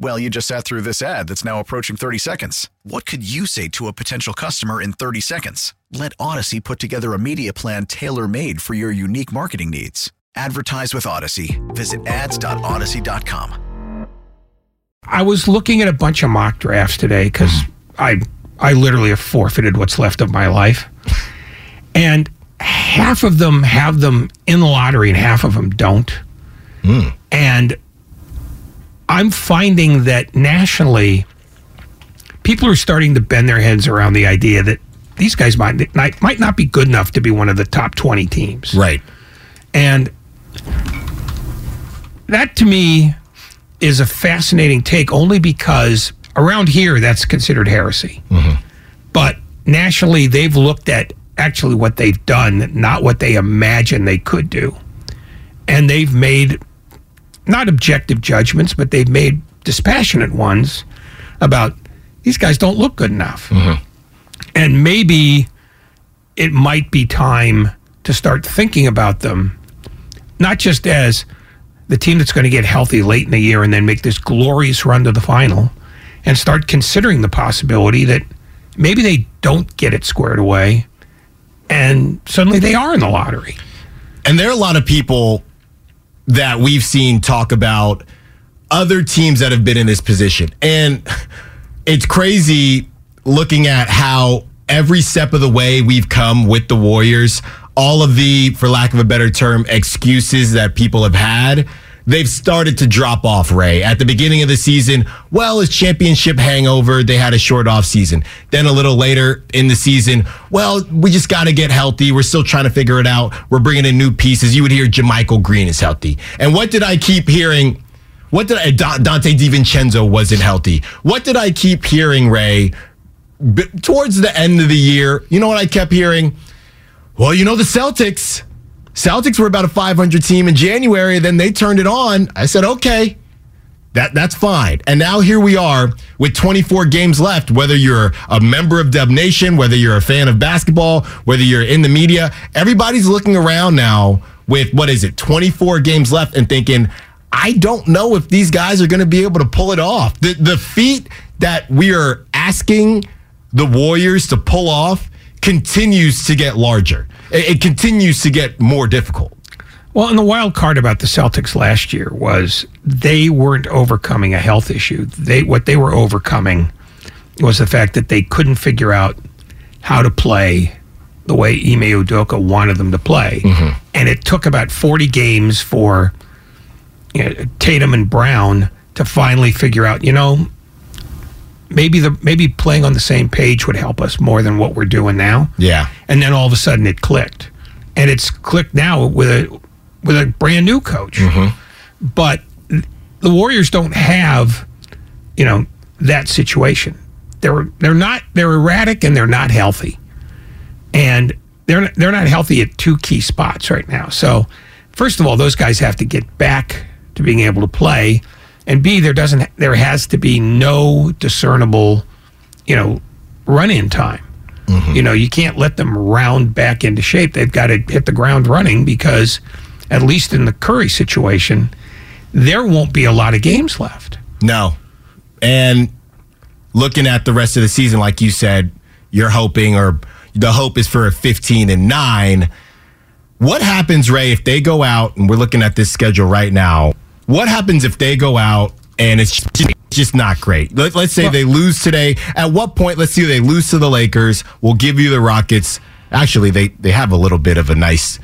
Well, you just sat through this ad that's now approaching 30 seconds. What could you say to a potential customer in 30 seconds? Let Odyssey put together a media plan tailor-made for your unique marketing needs. Advertise with Odyssey. Visit ads.odyssey.com. I was looking at a bunch of mock drafts today because I literally have forfeited what's left of my life. And half of them have them in the lottery and half of them don't. And I'm finding that nationally, people are starting to bend their heads around the idea that these guys might not be good enough to be one of the top 20 teams. Right. And that, to me, is a fascinating take, only because around here, that's considered heresy. Mm-hmm. But nationally, they've looked at actually what they've done, not what they imagined they could do. And they've made not objective judgments, but they've made dispassionate ones about these guys don't look good enough. Mm-hmm. And maybe it might be time to start thinking about them, not just as the team that's going to get healthy late in the year and then make this glorious run to the final, and start considering the possibility that maybe they don't get it squared away and suddenly they are in the lottery. And there are a lot of people that we've seen talk about other teams that have been in this position. And it's crazy looking at how every step of the way we've come with the Warriors, all of the, for lack of a better term, excuses that people have had, they've started to drop off, Ray. At the beginning of the season, well, it's championship hangover. They had a short off season. Then a little later in the season, well, we just got to get healthy. We're still trying to figure it out. We're bringing in new pieces. You would hear Jamichael Green is healthy. And what did I keep hearing? Dante DiVincenzo wasn't healthy. What did I keep hearing, Ray? Towards the end of the year, you know what I kept hearing? Well, you know, the Celtics were about a 500 team in January, then they turned it on. I said, okay, that's fine. And now here we are with 24 games left, whether you're a member of Dub Nation, whether you're a fan of basketball, whether you're in the media, everybody's looking around now with, 24 games left and thinking, I don't know if these guys are going to be able to pull it off. The feat that we are asking the Warriors to pull off continues to get larger. It continues to get more difficult. Well, and the wild card about the Celtics last year was they weren't overcoming a health issue. What they were overcoming was the fact that they couldn't figure out how to play the way Ime Udoka wanted them to play. Mm-hmm. And it took about 40 games for Tatum and Brown to finally figure out, maybe playing on the same page would help us more than what we're doing now. Yeah. And then all of a sudden it clicked. And it's clicked now with a brand new coach. Mm-hmm. But the Warriors don't have, that situation. They're erratic and they're not healthy. And they're not healthy at two key spots right now. So first of all, those guys have to get back to being able to play. And B, there has to be no discernible, run-in time. Mm-hmm. You can't let them round back into shape. They've got to hit the ground running because, at least in the Curry situation, there won't be a lot of games left. No. And looking at the rest of the season, like you said, you're hoping, or the hope is for a 15-9. What happens, Ray, if they go out, and we're looking at this schedule right now, what happens if they go out and it's just not great? Let's say they lose today. At what point, let's see, they lose to the Lakers. We'll give you the Rockets. Actually, they have a little bit of a nice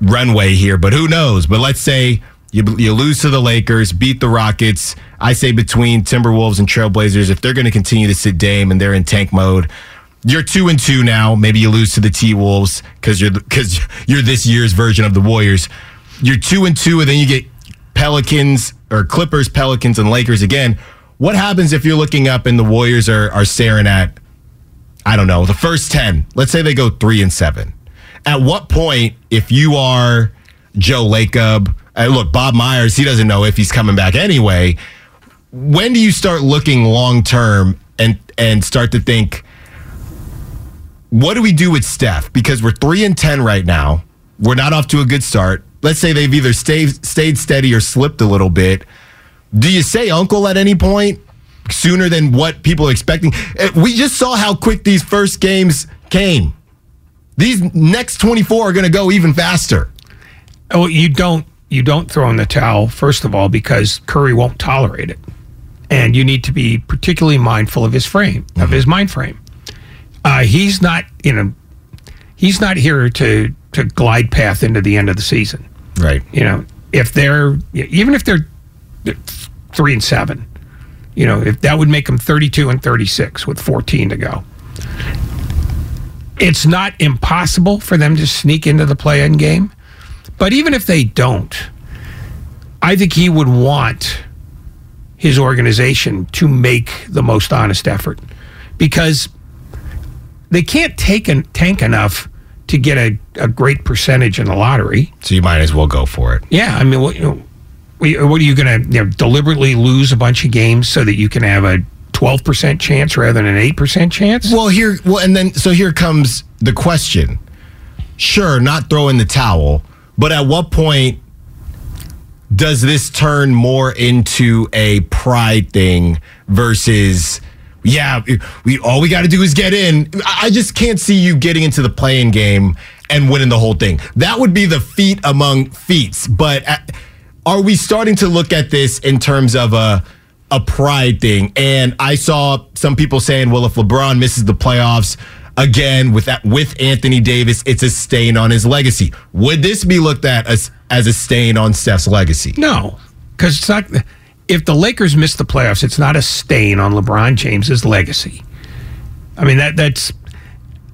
runway here, but who knows? But let's say You lose to the Lakers, beat the Rockets. I say between Timberwolves and Trailblazers, if they're going to continue to sit Dame and they're in tank mode, you're 2-2 now. Maybe you lose to the T-Wolves because you're this year's version of the Warriors. You're 2-2, and then you get Pelicans or Clippers, Pelicans, and Lakers again. What happens if you're looking up and the Warriors are staring at, I don't know, the first 10? Let's say they go 3-7. At what point, if you are Joe Lacob, look, Bob Myers, he doesn't know if he's coming back anyway. When do you start looking long term and start to think, what do we do with Steph? Because we're 3-10 right now. We're not off to a good start. Let's say they've either stayed steady or slipped a little bit. Do you say uncle at any point sooner than what people are expecting? We just saw how quick these first games came. These next 24 are going to go even faster. Oh, you don't throw in the towel, first of all, because Curry won't tolerate it. And you need to be particularly mindful of his frame, mm-hmm. of his mind frame. He's not here to glide path into the end of the season. Right. You know, even if they're 3-7, you know, if that would make them 32-36 with 14 to go. It's not impossible for them to sneak into the play-in game, but even if they don't, I think he would want his organization to make the most honest effort, because they can't tank enough to get a great percentage in the lottery. So you might as well go for it. Yeah, I mean, what are you going to deliberately lose a bunch of games so that you can have a 12% chance rather than an 8% chance? Well, here comes the question. Sure, not throw in the towel, but at what point does this turn more into a pride thing versus, yeah, all we got to do is get in? I just can't see you getting into the play-in game and winning the whole thing. That would be the feat among feats, but are we starting to look at this in terms of a pride thing? And I saw some people saying, well, if LeBron misses the playoffs again with Anthony Davis, it's a stain on his legacy. Would this be looked at as a stain on Steph's legacy? No, because it's not. If the Lakers miss the playoffs, it's not a stain on LeBron James's legacy. I mean, that's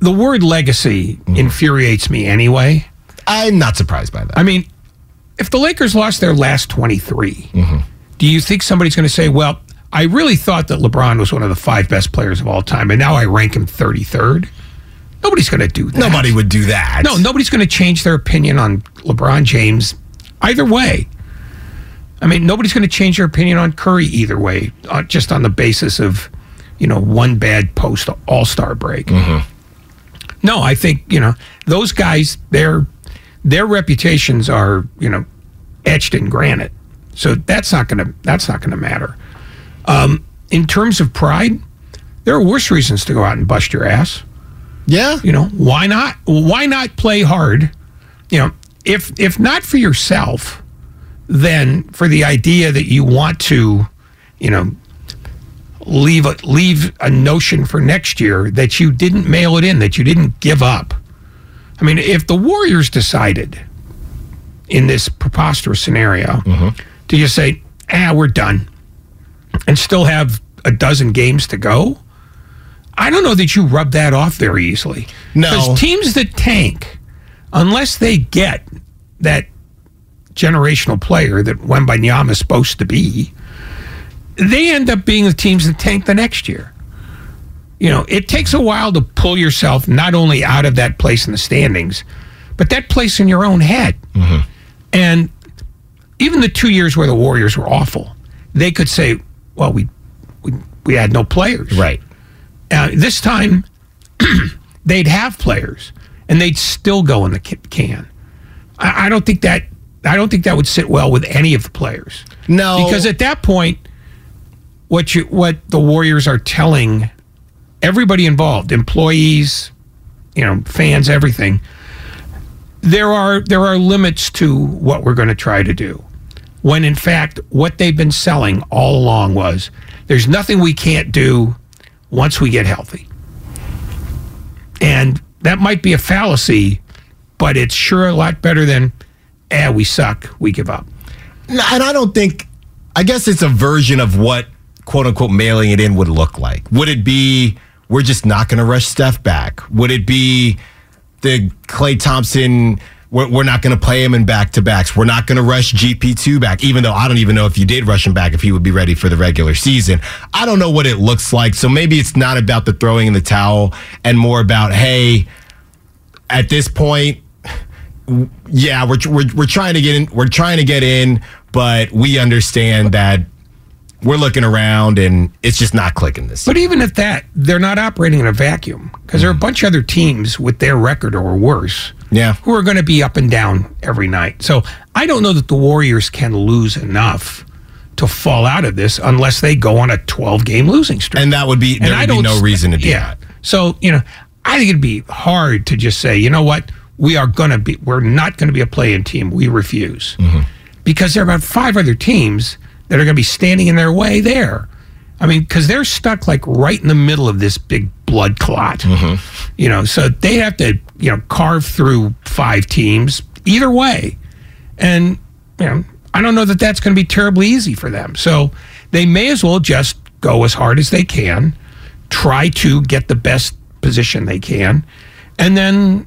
the word legacy infuriates me anyway. I'm not surprised by that. I mean, if the Lakers lost their last 23, mm-hmm. do you think somebody's going to say, well, I really thought that LeBron was one of the 5 best players of all time, and now I rank him 33rd? Nobody's going to do that. Nobody would do that. No, nobody's going to change their opinion on LeBron James either way. I mean, nobody's going to change their opinion on Curry either way, just on the basis of, one bad post All-Star break. Mm-hmm. No, I think, those guys, their reputations are, etched in granite. So that's not gonna matter. In terms of pride, there are worse reasons to go out and bust your ass. Yeah. Why not? Why not play hard? If not for yourself, then for the idea that you want to, leave a notion for next year that you didn't mail it in, that you didn't give up. I mean, if the Warriors decided, in this preposterous scenario, mm-hmm. to just say, we're done, and still have a dozen games to go, I don't know that you rub that off very easily. No. Because teams that tank, unless they get that generational player that Wemba Nyama is supposed to be, they end up being the teams that tank the next year. It takes a while to pull yourself not only out of that place in the standings, but that place in your own head. Mm-hmm. And even the 2 years where the Warriors were awful, they could say, well, we had no players. Right. This time, they'd have players, and they'd still go in the can. I don't think that would sit well with any of the players. No. Because at that point, what the Warriors are telling everybody involved, employees, fans, everything, there are limits to what we're going to try to do, when in fact what they've been selling all along was there's nothing we can't do once we get healthy. And that might be a fallacy, but it's sure a lot better than we suck, we give up. And I don't think, I guess it's a version of what quote unquote mailing it in would look like. Would it be, we're just not going to rush Steph back? Would it be the Klay Thompson, we're not going to play him in back-to-backs? We're not going to rush GP2 back, even though I don't even know if you did rush him back, if he would be ready for the regular season. I don't know what it looks like. So maybe it's not about the throwing in the towel and more about, hey, at this point, yeah, we're trying to get in, but we understand that we're looking around and it's just not clicking this. But even at that, they're not operating in a vacuum, because there are a bunch of other teams with their record or worse, who are going to be up and down every night. So I don't know that the Warriors can lose enough to fall out of this unless they go on a 12-game losing streak. And that would be, there would be no reason to do that. So, you know, I think it'd be hard to just say, you know what, we're not going to be a play-in team. We refuse. Mm-hmm. Because there are about 5 other teams that are going to be standing in their way there. I mean, because they're stuck like right in the middle of this big blood clot. Mm-hmm. You know, so they have to, you know, carve through 5 teams either way. And, you know, I don't know that that's going to be terribly easy for them. So they may as well just go as hard as they can, try to get the best position they can, and then